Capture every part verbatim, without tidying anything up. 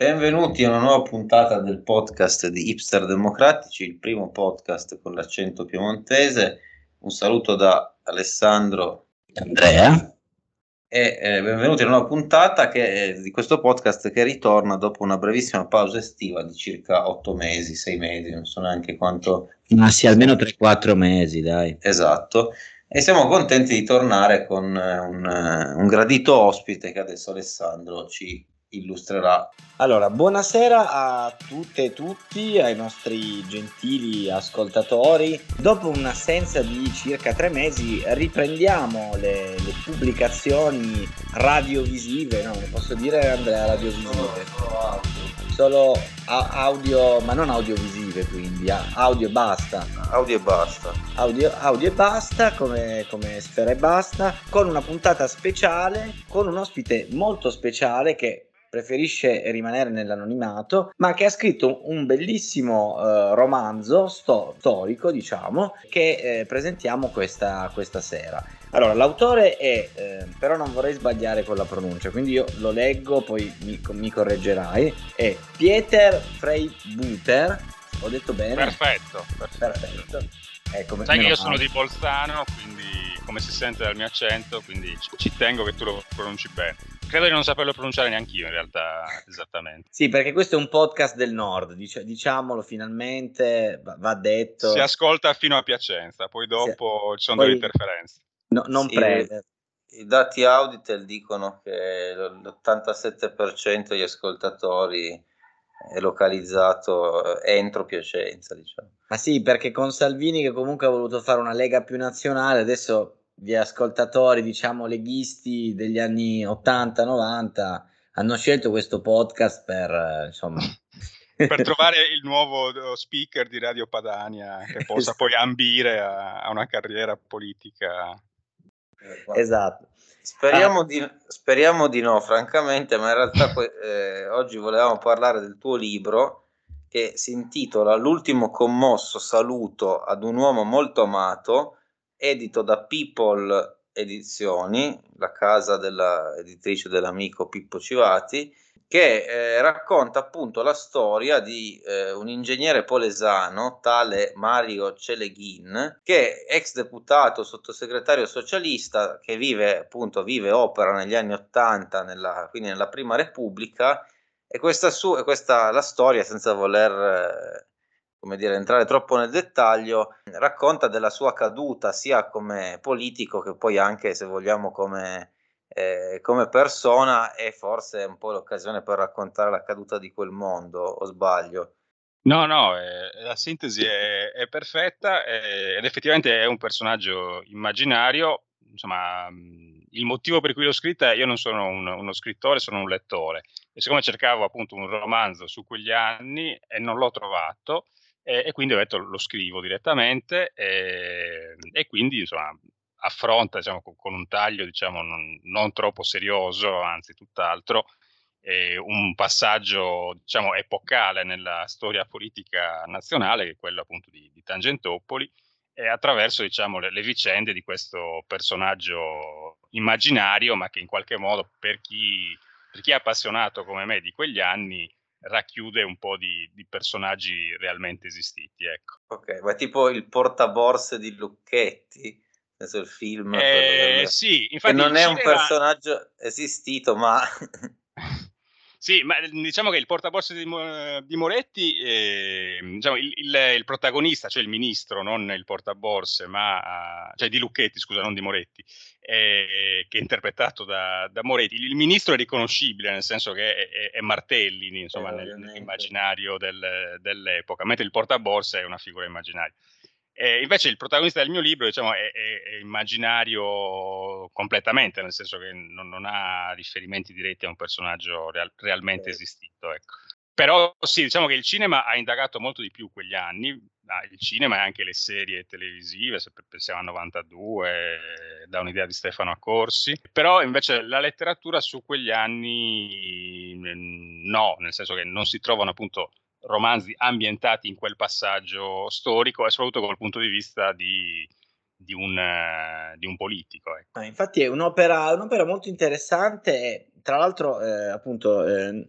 Benvenuti a una nuova puntata del podcast di Hipster Democratici, il primo podcast con l'accento piemontese. Un saluto da Alessandro e Andrea e eh, benvenuti a una nuova puntata che, eh, di questo podcast che ritorna dopo una brevissima pausa estiva di circa otto mesi, sei mesi, non so neanche quanto. Ma sì, almeno tre quattro mesi, dai. Esatto. E siamo contenti di tornare con un, un gradito ospite che adesso Alessandro ci illustrerà. Allora, buonasera a tutte e tutti, ai nostri gentili ascoltatori. Dopo un'assenza di circa tre mesi riprendiamo le, le pubblicazioni radiovisive, no? Non posso dire, Andrea, radiovisive? Solo, solo audio, ma non audiovisive, quindi audio e basta. Audio e basta. Audio, audio e basta, come, come Sfera e Basta, con una puntata speciale, con un ospite molto speciale che preferisce rimanere nell'anonimato, ma che ha scritto un bellissimo eh, romanzo sto- storico, diciamo, che eh, presentiamo questa, questa sera. Allora, l'autore è, eh, però non vorrei sbagliare con la pronuncia, quindi io lo leggo, poi mi, mi correggerai, è Pieter Freibuter, ho detto bene? Perfetto, perfetto. perfetto. Ecco, sai che io male. Sono di Bolzano, quindi come si sente dal mio accento, quindi ci, ci tengo che tu lo pronunci bene. Credo di non saperlo pronunciare neanch'io in realtà esattamente. Sì, perché questo è un podcast del nord, dic- diciamolo finalmente, va detto. Si ascolta fino a Piacenza, poi dopo si... ci sono poi... delle interferenze. No, non sì, prendere. I dati Auditel dicono che l'ottantasette per cento degli ascoltatori è localizzato entro Piacenza, diciamo. Ma sì, perché con Salvini, che comunque ha voluto fare una lega più nazionale, adesso gli ascoltatori, diciamo, leghisti degli anni ottanta novanta hanno scelto questo podcast per, insomma, per trovare il nuovo speaker di Radio Padania che possa poi ambire a, a una carriera politica. Esatto. Speriamo, ah. di, speriamo di no, francamente, ma in realtà poi, eh, oggi volevamo parlare del tuo libro che si intitola L'ultimo commosso saluto ad un uomo molto amato, edito da People Edizioni, la casa della editrice dell'amico Pippo Civati, che eh, racconta appunto la storia di eh, un ingegnere polesano, tale Mario Celeghin, che è ex deputato sottosegretario socialista, che vive appunto, vive opera negli anni Ottanta, nella, quindi nella Prima Repubblica, e questa, su, e questa la storia, senza voler eh, come dire, entrare troppo nel dettaglio, racconta della sua caduta sia come politico che poi anche, se vogliamo, come... Eh, come persona, e forse è un po' l'occasione per raccontare la caduta di quel mondo, o sbaglio? No, no, eh, la sintesi è, è perfetta eh, ed effettivamente è un personaggio immaginario. Insomma, il motivo per cui l'ho scritta, io non sono un, uno scrittore, sono un lettore, e siccome cercavo appunto un romanzo su quegli anni e non l'ho trovato, eh, e quindi ho detto lo scrivo direttamente eh, e quindi insomma affronta, diciamo, con un taglio, diciamo, non, non troppo serioso, anzi tutt'altro, eh, un passaggio, diciamo, epocale nella storia politica nazionale, che è quello appunto di, di Tangentopoli, e attraverso, diciamo, le, le vicende di questo personaggio immaginario, ma che in qualche modo, per chi, per chi è appassionato come me di quegli anni, racchiude un po' di, di personaggi realmente esistiti, ecco. Ok, ma tipo il portaborse di Lucchetti? Sul film, eh, sì, infatti che non è un cinema... personaggio esistito, ma sì, ma diciamo che il portaborse di, di Moretti, eh, diciamo il, il, il protagonista, cioè il ministro, non il portaborse, ma cioè di Lucchetti, scusa, non di Moretti, eh, che è interpretato da, da Moretti. Il, il ministro è riconoscibile, nel senso che è, è, è Martellini, insomma, eh, nell'immaginario del, dell'epoca, mentre il portaborse è una figura immaginaria. Eh, invece il protagonista del mio libro, diciamo, è, è, è immaginario completamente, nel senso che non, non ha riferimenti diretti a un personaggio real, realmente eh. esistito, ecco. Però sì, diciamo che il cinema ha indagato molto di più quegli anni, il cinema e anche le serie televisive, se pensiamo a novantadue, da un'idea di Stefano Accorsi, però invece la letteratura su quegli anni no, nel senso che non si trovano appunto romanzi ambientati in quel passaggio storico e soprattutto col punto di vista di, di, un, di un politico. Ecco. Ah, infatti è un'opera, un'opera molto interessante, tra l'altro eh, appunto eh,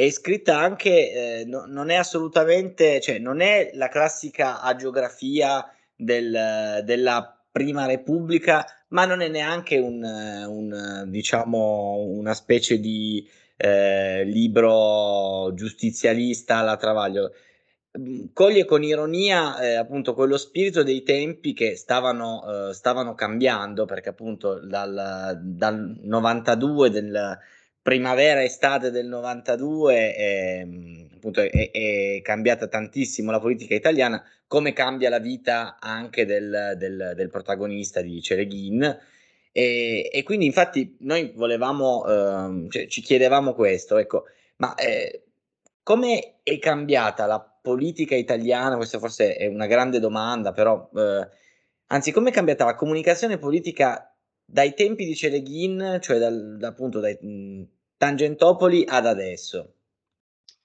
è iscritta anche, eh, no, non è assolutamente, cioè non è la classica agiografia del, della Prima Repubblica, ma non è neanche un, un diciamo una specie di eh, libro giustizialista alla Travaglio. Coglie con ironia eh, appunto quello spirito dei tempi che stavano, eh, stavano cambiando, perché appunto dal, dal novantadue, del primavera-estate del novantadue, eh, appunto è, è cambiata tantissimo la politica italiana, come cambia la vita anche del, del, del protagonista di Celeghin. E, e quindi infatti noi volevamo, eh, cioè, ci chiedevamo questo, ecco, ma eh, come è cambiata la politica italiana? Questa forse è una grande domanda, però eh, anzi, come è cambiata la comunicazione politica dai tempi di Celeghin, cioè dal, appunto dai mh, Tangentopoli ad adesso?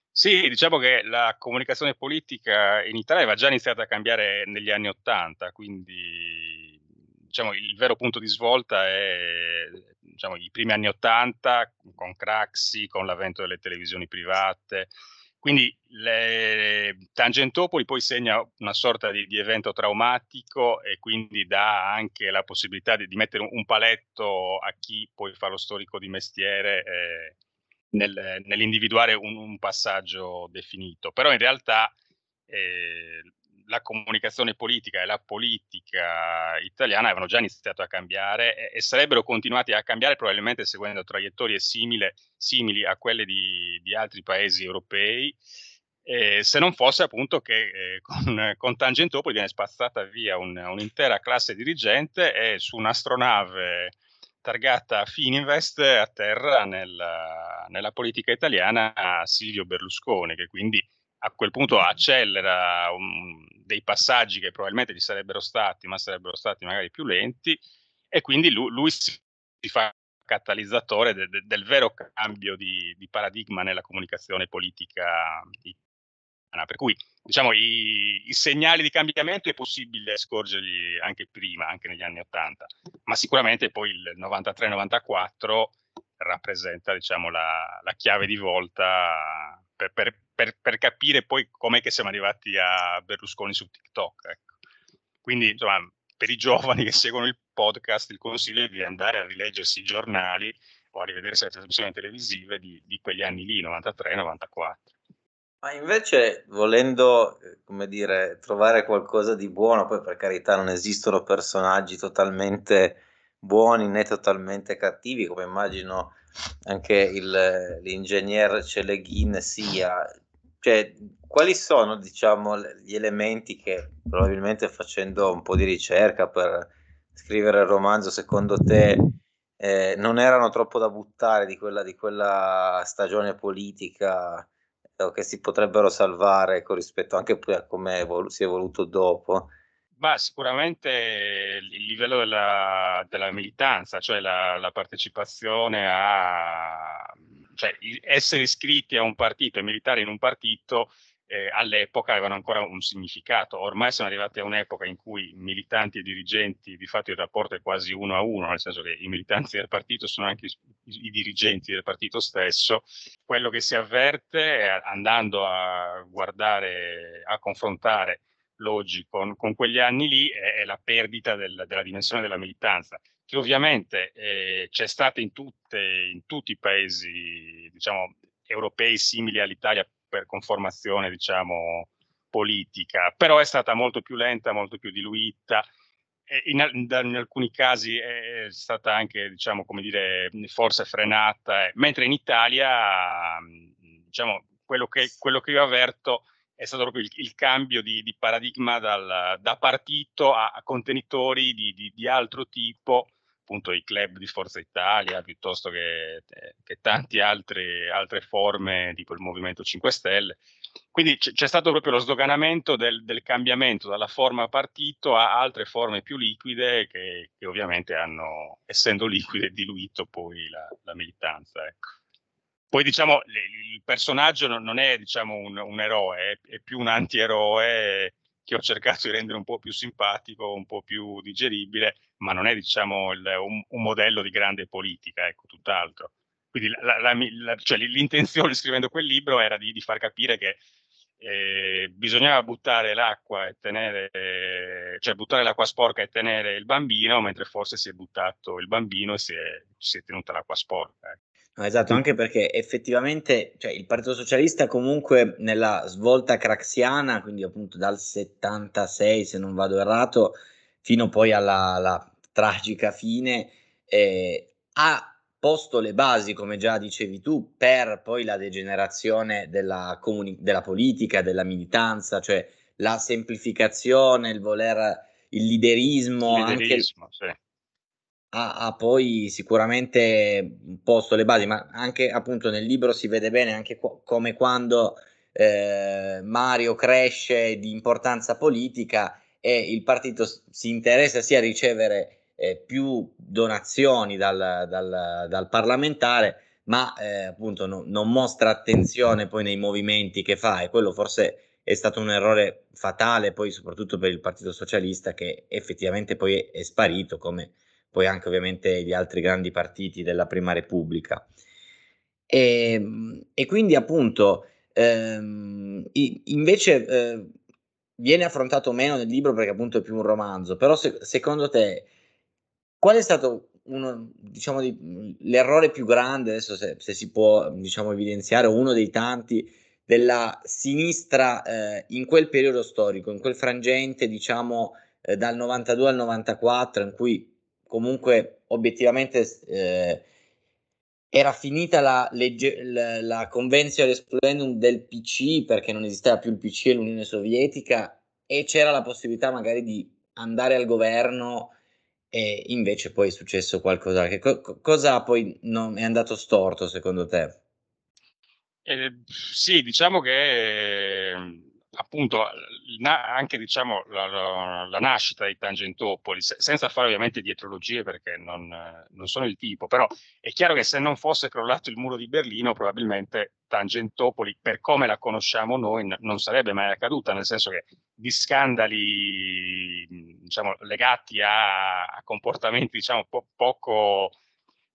Sì, diciamo che la comunicazione politica in Italia aveva già iniziato a cambiare negli anni Ottanta, quindi diciamo il vero punto di svolta è diciamo i primi anni Ottanta, con Craxi, con l'avvento delle televisioni private. Quindi le, Tangentopoli poi segna una sorta di, di evento traumatico, e quindi dà anche la possibilità di, di mettere un, un paletto a chi poi fa lo storico di mestiere eh, nel, nell'individuare un, un passaggio definito. Però in realtà eh, la comunicazione politica e la politica italiana avevano già iniziato a cambiare e, e sarebbero continuati a cambiare probabilmente seguendo traiettorie simile, simili a quelle di, di altri paesi europei, eh, se non fosse appunto che eh, con, con Tangentopoli viene spazzata via un, un'intera classe dirigente e su un'astronave targata Fininvest a terra nella, nella politica italiana a Silvio Berlusconi, che quindi a quel punto accelera um, dei passaggi che probabilmente gli sarebbero stati, ma sarebbero stati magari più lenti, e quindi lui, lui si fa catalizzatore de, de, del vero cambio di, di paradigma nella comunicazione politica italiana. Per cui diciamo i, i segnali di cambiamento è possibile scorgerli anche prima, anche negli anni Ottanta, ma sicuramente poi il novantatré novantaquattro rappresenta diciamo la, la chiave di volta per, per Per, per capire poi com'è che siamo arrivati a Berlusconi su TikTok. Ecco. Quindi, insomma, per i giovani che seguono il podcast, il consiglio è di andare a rileggersi i giornali o a rivedersi le trasmissioni televisive di, di quegli anni lì, novantatré novantaquattro. Ma invece, volendo, come dire, trovare qualcosa di buono, poi per carità non esistono personaggi totalmente buoni né totalmente cattivi, come immagino anche il, l'ingegner Celeghin sia. Cioè, quali sono, diciamo, gli elementi che probabilmente facendo un po' di ricerca per scrivere il romanzo, secondo te eh, non erano troppo da buttare di quella, di quella stagione politica eh, che si potrebbero salvare, con rispetto anche poi a come evol- si è evoluto dopo? Ma sicuramente il livello della, della militanza, cioè la, la partecipazione a... Cioè, essere iscritti a un partito e militare in un partito eh, all'epoca avevano ancora un significato. Ormai siamo arrivati a un'epoca in cui militanti e dirigenti, di fatto il rapporto è quasi uno a uno, nel senso che i militanti del partito sono anche i, i dirigenti del partito stesso. Quello che si avverte, andando a guardare, a confrontare logi con, con quegli anni lì, è, è la perdita del, della dimensione della militanza, che ovviamente eh, c'è stata in, tutte, in tutti i paesi diciamo, europei simili all'Italia per conformazione diciamo, politica, però è stata molto più lenta, molto più diluita, e in, in alcuni casi è stata anche diciamo, come dire, forse frenata, eh. mentre in Italia diciamo, quello, che, quello che io avverto è stato proprio il, il cambio di, di paradigma dal, da partito a, a contenitori di, di, di altro tipo, appunto i club di Forza Italia, piuttosto che, che tante altre, altre forme, tipo il Movimento cinque Stelle. Quindi c- c'è stato proprio lo sdoganamento del, del cambiamento dalla forma partito a altre forme più liquide che, che ovviamente hanno, essendo liquide, diluito poi la, la militanza, ecco. Poi diciamo il personaggio non è diciamo un, un eroe, è più un antieroe che ho cercato di rendere un po' più simpatico, un po' più digeribile, ma non è diciamo il, un, un modello di grande politica, ecco, tutt'altro. Quindi la, la, la, cioè, l'intenzione scrivendo quel libro era di, di far capire che eh, bisognava buttare l'acqua e tenere, eh, cioè buttare l'acqua sporca e tenere il bambino, mentre forse si è buttato il bambino e si è, si è tenuta l'acqua sporca. Eh. No, esatto, anche perché effettivamente, cioè, il Partito Socialista comunque nella svolta craxiana, quindi appunto dal settantasei se non vado errato, fino poi alla, alla tragica fine, eh, ha posto le basi, come già dicevi tu, per poi la degenerazione della, comuni- della politica, della militanza, cioè la semplificazione, il voler, il liderismo, il liderismo anche, sì. ha, ha poi sicuramente posto le basi, ma anche appunto nel libro si vede bene anche co- come quando eh, Mario cresce di importanza politica e il partito si interessa sia a ricevere Eh, più donazioni dal, dal, dal parlamentare, ma eh, appunto no, non mostra attenzione poi nei movimenti che fa, e quello forse è stato un errore fatale poi soprattutto per il Partito Socialista, che effettivamente poi è, è sparito, come poi anche ovviamente gli altri grandi partiti della Prima Repubblica. E, e quindi appunto ehm, invece eh, viene affrontato meno nel libro perché appunto è più un romanzo, però se, secondo te qual è stato uno, diciamo, di, l'errore più grande, adesso se, se si può, diciamo, evidenziare, uno dei tanti, della sinistra eh, in quel periodo storico, in quel frangente, diciamo, eh, dal novantadue al novantaquattro, in cui comunque obiettivamente eh, era finita la, legge, la, la convention excludendum del P C, perché non esisteva più il P C e l'Unione Sovietica, e c'era la possibilità magari di andare al governo. E invece poi è successo qualcosa. Che co- cosa poi non è andato storto secondo te? Eh, sì, diciamo che eh, appunto na- anche diciamo la, la, la nascita di Tangentopoli, se- senza fare ovviamente dietrologie perché non, eh, non sono il tipo, però è chiaro che se non fosse crollato il muro di Berlino probabilmente Tangentopoli, per come la conosciamo noi, n- non sarebbe mai accaduta, nel senso che di scandali, diciamo, legati a, a comportamenti, diciamo, po- poco,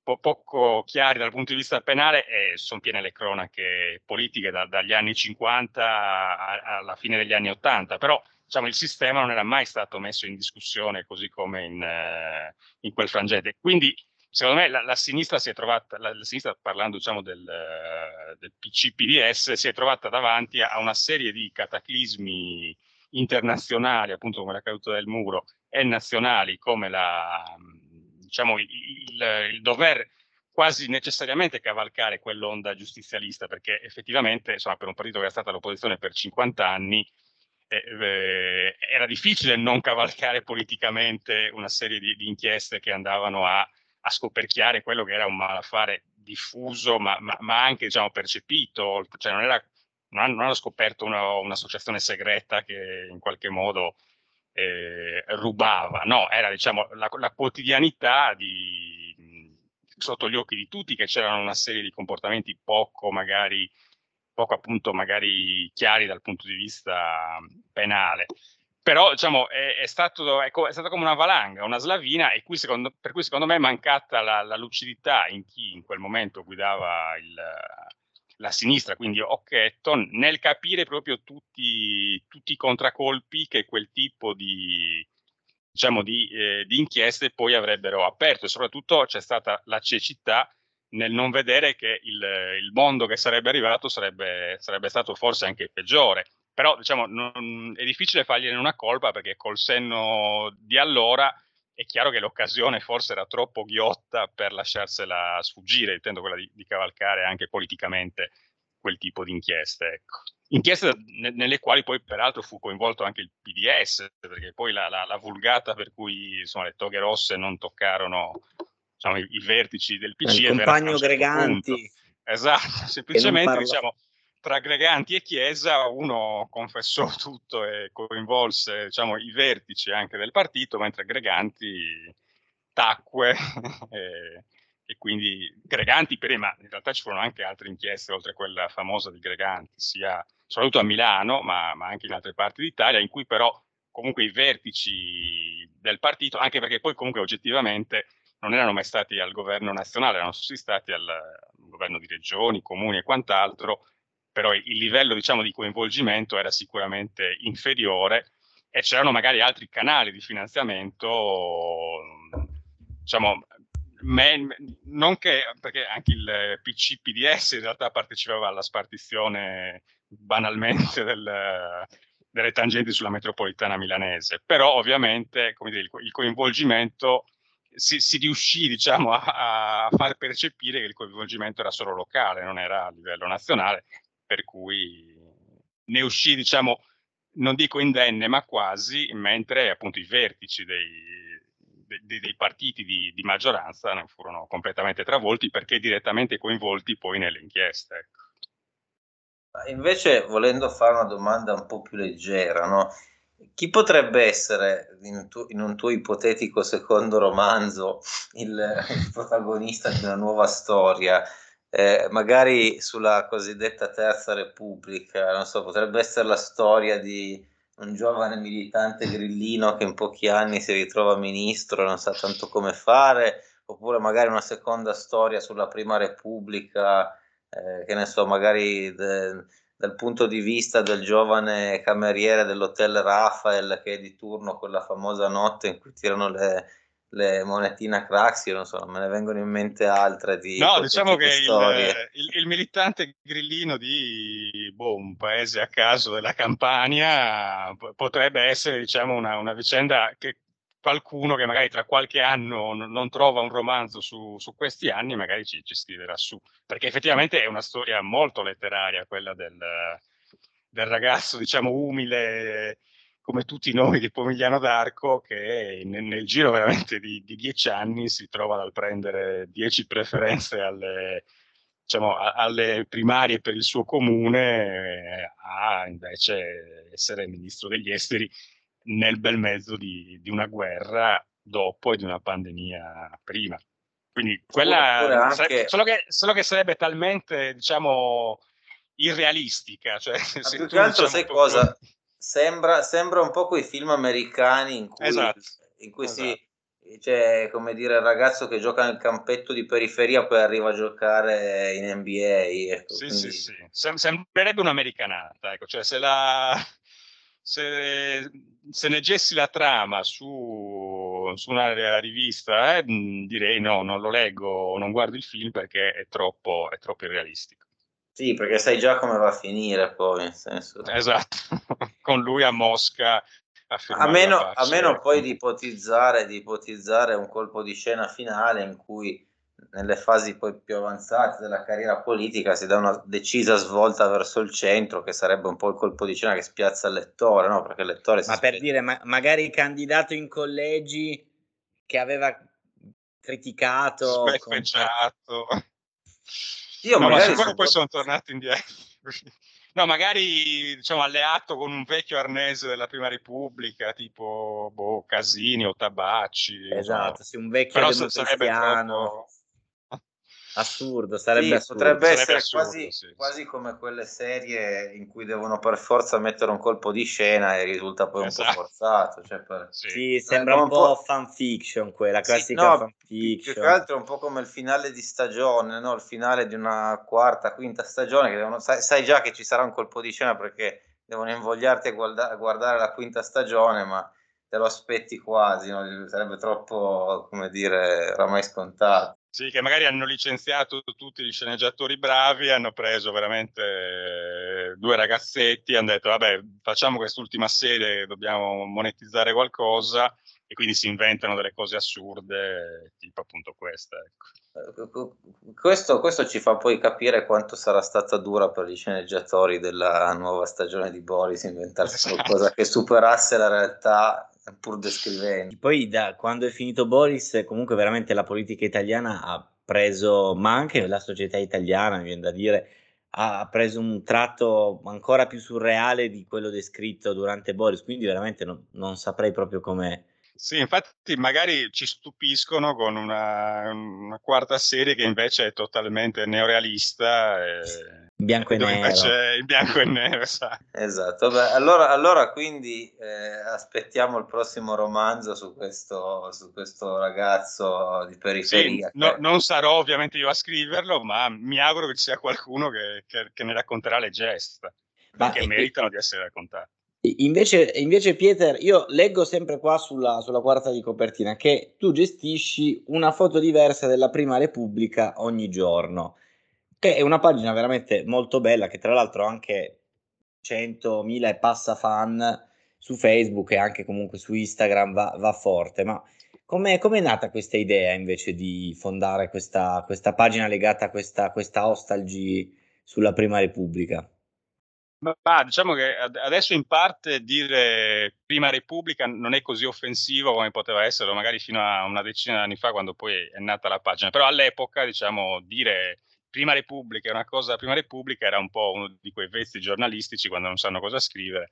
po- poco chiari dal punto di vista penale, eh, sono piene le cronache politiche da, dagli anni cinquanta a, alla fine degli anni ottanta, però diciamo, il sistema non era mai stato messo in discussione così come in, eh, in quel frangente. Quindi secondo me la, la sinistra si è trovata, la, la sinistra parlando diciamo del, del P C P D S, si è trovata davanti a una serie di cataclismi internazionali, appunto come la caduta del muro, e nazionali come la, diciamo, il, il, il dover quasi necessariamente cavalcare quell'onda giustizialista, perché effettivamente, insomma, per un partito che era stato all'opposizione per cinquanta anni eh, eh, era difficile non cavalcare politicamente una serie di, di inchieste che andavano a, a scoperchiare quello che era un malaffare diffuso, ma, ma, ma anche, diciamo, percepito, cioè non era Non hanno, non hanno scoperto una, un'associazione segreta che in qualche modo eh, rubava, no, era, diciamo, la, la quotidianità di, mh, sotto gli occhi di tutti, che c'erano una serie di comportamenti poco magari, poco appunto magari chiari dal punto di vista penale. Però diciamo è, è, stato, è, co- è stata come una valanga, una slavina, e qui secondo, per cui secondo me è mancata la, la lucidità in chi in quel momento guidava il... la sinistra, quindi Occhetto, nel capire proprio tutti, tutti i contraccolpi che quel tipo di, diciamo, di, eh, di inchieste poi avrebbero aperto, e soprattutto c'è stata la cecità nel non vedere che il, il mondo che sarebbe arrivato sarebbe, sarebbe stato forse anche peggiore. Però diciamo non, è difficile fargliene una colpa, perché col senno di allora è chiaro che l'occasione forse era troppo ghiotta per lasciarsela sfuggire, intendo quella di, di cavalcare anche politicamente quel tipo di inchieste. Ecco. Inchieste ne, nelle quali poi peraltro fu coinvolto anche il P D S, perché poi la, la, la vulgata per cui, insomma, le toghe rosse non toccarono, diciamo, i, i vertici del P C. Il compagno Greganti. Punto. Esatto, semplicemente diciamo... Tra Greganti e Chiesa uno confessò tutto e coinvolse, diciamo, i vertici anche del partito, mentre Greganti tacque e, e quindi Greganti prima, in realtà ci furono anche altre inchieste oltre a quella famosa di Greganti, sia soprattutto a Milano ma, ma anche in altre parti d'Italia, in cui però comunque i vertici del partito, anche perché poi comunque oggettivamente non erano mai stati al governo nazionale, erano stati al, al governo di regioni, comuni e quant'altro, però il livello, diciamo, di coinvolgimento era sicuramente inferiore e c'erano magari altri canali di finanziamento, diciamo, men, non che, perché anche il P C P D S in realtà partecipava alla spartizione banalmente del, delle tangenti sulla metropolitana milanese, però ovviamente, come dire, il coinvolgimento si, si riuscì, diciamo, a, a far percepire che il coinvolgimento era solo locale, non era a livello nazionale, per cui ne uscì, diciamo, non dico indenne, ma quasi, mentre appunto i vertici dei, dei, dei partiti di, di maggioranza non furono completamente travolti, perché direttamente coinvolti poi nelle inchieste. Ecco. Invece, volendo fare una domanda un po' più leggera, no? Chi potrebbe essere, in un tuo, in un tuo ipotetico secondo romanzo, il, il protagonista di una nuova storia? Eh, magari sulla cosiddetta Terza Repubblica, non so, potrebbe essere la storia di un giovane militante grillino che in pochi anni si ritrova ministro e non sa tanto come fare, oppure magari una seconda storia sulla Prima Repubblica, eh, che ne so, magari de, dal punto di vista del giovane cameriere dell'hotel Rafael che è di turno quella famosa notte in cui tirano le... le monetine a Craxi, non so, me ne vengono in mente altre di... No, diciamo che il, il, il militante grillino di boh, un paese a caso della Campania potrebbe essere, diciamo, una, una vicenda che qualcuno che magari tra qualche anno non, non trova un romanzo su, su questi anni, magari ci, ci scriverà su, perché effettivamente è una storia molto letteraria quella del, del ragazzo, diciamo, umile, come tutti noi, di Pomigliano d'Arco, che nel, nel giro veramente di, di dieci anni si trova ad prendere dieci preferenze alle, diciamo, a, alle primarie per il suo comune, eh, a invece essere ministro degli esteri nel bel mezzo di, di una guerra dopo e di una pandemia prima. Quindi quella anche... sarebbe, solo, che, solo che sarebbe talmente, diciamo, irrealistica. Cioè, se più tu, che altro, diciamo, sai cosa... Più... Sembra, sembra un po' quei film americani in cui, esatto, in cui esatto. si, c'è, come dire, il ragazzo che gioca nel campetto di periferia poi arriva a giocare in N B A. Ecco, sì, quindi... sì, sì. Sem- sembrerebbe un'americanata, ecco. Cioè, se, la, se, se leggessi la trama su, su una rivista, eh, direi no, non lo leggo, non guardo il film perché è troppo, è troppo irrealistico. Sì, perché sai già come va a finire poi, nel senso... Esatto, con lui a Mosca a firmare meno, la pace. A meno poi di ipotizzare, di ipotizzare un colpo di scena finale in cui nelle fasi poi più avanzate della carriera politica si dà una decisa svolta verso il centro, che sarebbe un po' il colpo di scena che spiazza il lettore, no? Perché il lettore... Ma per dire, ma magari il candidato in collegi che aveva criticato... Speffeggiato... Con... Io no, ma sicuro poi sono tornati indietro. No, magari, diciamo, alleato con un vecchio arnese della Prima Repubblica, tipo boh, Casini o Tabacci. Esatto, no. Sì, un vecchio democristiano. Troppo... Assurdo, sarebbe sì, assurdo. Potrebbe sarebbe essere assurdo, quasi, sì, quasi come quelle serie in cui devono per forza mettere un colpo di scena e risulta poi un esatto. po' forzato. Cioè per... Sì, sì, sembra un po' fanfiction quella, classica sì, no, fanfiction. Più che altro è un po' come il finale di stagione, no? Il finale di una quarta, quinta stagione, che devono, sai, sai già che ci sarà un colpo di scena perché devono invogliarti a guarda, guardare la quinta stagione, ma te lo aspetti quasi, no? Sarebbe troppo, come dire, oramai scontato. Sì, che magari hanno licenziato tutti gli sceneggiatori bravi, hanno preso veramente due ragazzetti, hanno detto vabbè, facciamo quest'ultima serie, dobbiamo monetizzare qualcosa, e quindi si inventano delle cose assurde, tipo appunto questa. Ecco. Questo, questo ci fa poi capire quanto sarà stata dura per gli sceneggiatori della nuova stagione di Boris inventarsi esatto. qualcosa che superasse la realtà, pur descrivendo. Poi da quando è finito Boris, comunque veramente la politica italiana ha preso, ma anche la società italiana, mi viene da dire, ha preso un tratto ancora più surreale di quello descritto durante Boris, quindi veramente non, non saprei proprio come Sì, infatti magari ci stupiscono con una, una quarta serie che invece è totalmente neorealista. E... bianco e nero. Bianco e nero, sa. Esatto. Beh, allora, allora quindi eh, aspettiamo il prossimo romanzo su questo, su questo ragazzo di periferia. Sì, che... no, non sarò ovviamente io a scriverlo, ma mi auguro che ci sia qualcuno che, che, che ne racconterà le gesta, perché meritano di essere raccontate. Invece, invece Pieter, io leggo sempre qua sulla, sulla quarta di copertina che tu gestisci una foto diversa della Prima Repubblica ogni giorno, che è una pagina veramente molto bella, che tra l'altro ha anche centomila e passa fan su Facebook e anche comunque su Instagram, va, va forte. Ma com'è, com'è nata questa idea invece di fondare questa, questa pagina legata a questa, questa nostalgia sulla Prima Repubblica? Ma, ma diciamo che ad, adesso in parte dire Prima Repubblica non è così offensivo come poteva essere magari fino a una decina di anni fa, quando poi è nata la pagina. Però all'epoca, diciamo, dire Prima Repubblica è una cosa, Prima Repubblica era un po' uno di quei vezzi giornalistici quando non sanno cosa scrivere,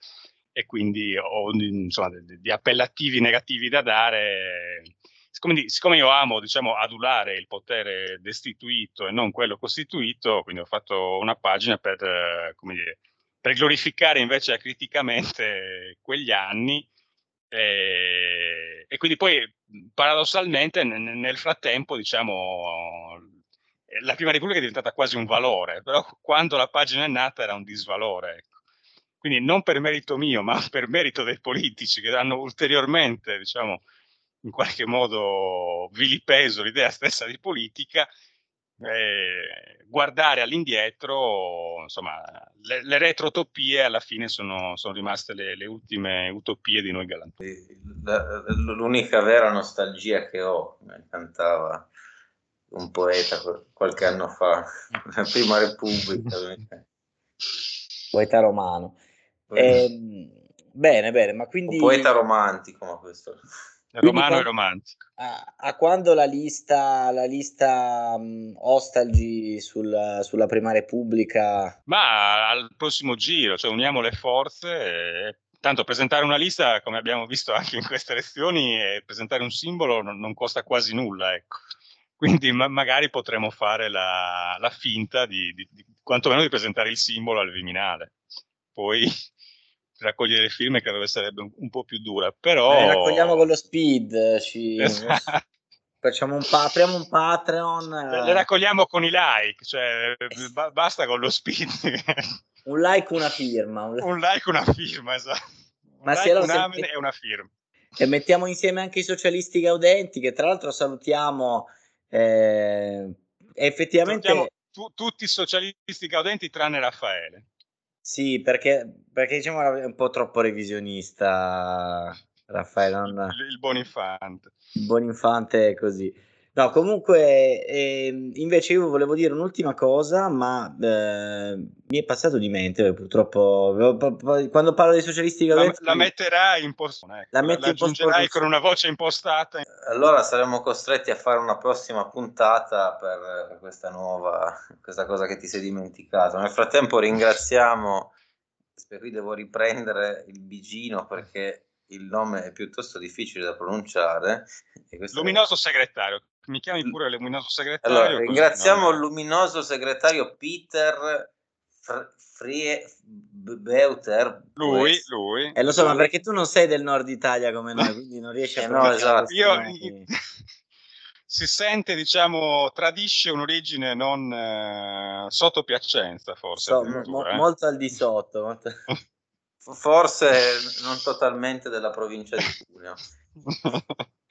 e quindi ho, insomma, di, di appellativi negativi da dare. Siccome, siccome io amo, diciamo, adulare il potere destituito e non quello costituito, quindi ho fatto una pagina per, come dire, per glorificare invece acriticamente quegli anni, eh, e quindi poi paradossalmente n- nel frattempo, diciamo, la Prima Repubblica è diventata quasi un valore, però quando la pagina è nata era un disvalore, ecco. Quindi non per merito mio, ma per merito dei politici che hanno ulteriormente, diciamo, in qualche modo vilipeso l'idea stessa di politica. Eh, guardare all'indietro, insomma, le, le retrotopie alla fine sono, sono rimaste le, le ultime utopie di noi galantuomini. L'unica vera nostalgia che ho, mi cantava un poeta qualche anno fa, la Prima Repubblica, poeta romano. Eh, bene, bene, ma quindi... un poeta romantico, ma questo... romano quando, e romantico. A, a quando la lista, la lista um, Ostalgi sul, sulla Prima Repubblica? Ma al prossimo giro, cioè uniamo le forze. E, tanto presentare una lista, come abbiamo visto anche in queste elezioni, e presentare un simbolo non, non costa quasi nulla, ecco. Quindi ma, magari potremo fare la, la finta di, di, di quantomeno di presentare il simbolo al Viminale. Poi... raccogliere firme credo che sarebbe un, un po' più dura, però... eh, raccogliamo con lo Speed, ci... esatto. Facciamo un pa- apriamo un Patreon... eh. Le raccogliamo con i like, cioè eh. ba- basta con lo Speed. Un like, una firma. Un, un like, una firma, esatto. Un Ma like, un amen e una firma. E mettiamo insieme anche i socialisti gaudenti, che tra l'altro salutiamo eh, effettivamente... Salutiamo tu- tutti i socialisti gaudenti tranne Raffaele. Sì, perché, perché diciamo è un po' troppo revisionista Raffaele. Non... Il, il buon infante. Il buon infante è così. No, comunque, eh, invece io volevo dire un'ultima cosa, ma eh, mi è passato di mente, purtroppo, quando parlo dei socialisti... La, gaudenti, la metterai in postazione, ecco. La, la aggiungerai con una voce impostata. Allora saremo costretti a fare una prossima puntata per questa nuova, questa cosa che ti sei dimenticato. Nel frattempo ringraziamo, qui devo riprendere il bigino perché... il nome è piuttosto difficile da pronunciare. E luminoso è... segretario, mi chiami pure luminoso segretario. Allora, ringraziamo il luminoso segretario Pieter Freibuter. Lui, lui. E eh, lo so, lui. Ma perché tu non sei del nord Italia come noi, quindi non riesci a eh, no, esatto. Io, io... Si sente, diciamo, tradisce un'origine non eh, sotto Piacenza, forse. So, mo- eh. Molto al di sotto, molto... forse non totalmente della provincia di Cuneo.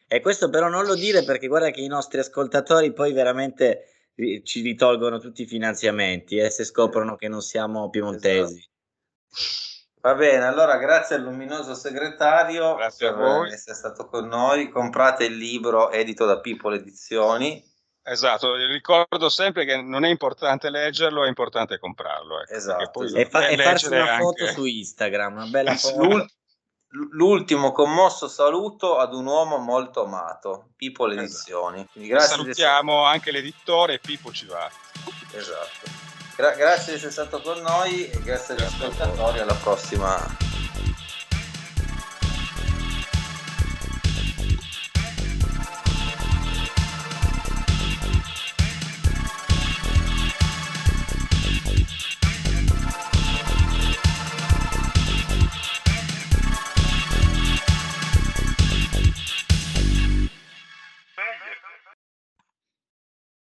E questo però non lo dire, perché guarda che i nostri ascoltatori poi veramente ci ritolgono tutti i finanziamenti eh, se scoprono che non siamo piemontesi. Va bene, allora grazie al luminoso segretario. Grazie a voi. Per essere stato con noi. Comprate il libro edito da People Edizioni. Esatto, ricordo sempre che non è importante leggerlo, è importante comprarlo. Ecco, esatto, poi e, fa- e farsi una anche... foto su Instagram, una bella foto. L'ultimo commosso saluto ad un uomo molto amato, People Edizioni. Esatto. Grazie, salutiamo di... anche l'editore Pippo Civati. Esatto. Gra- grazie di essere stato con noi e grazie agli ascoltatori, alla prossima.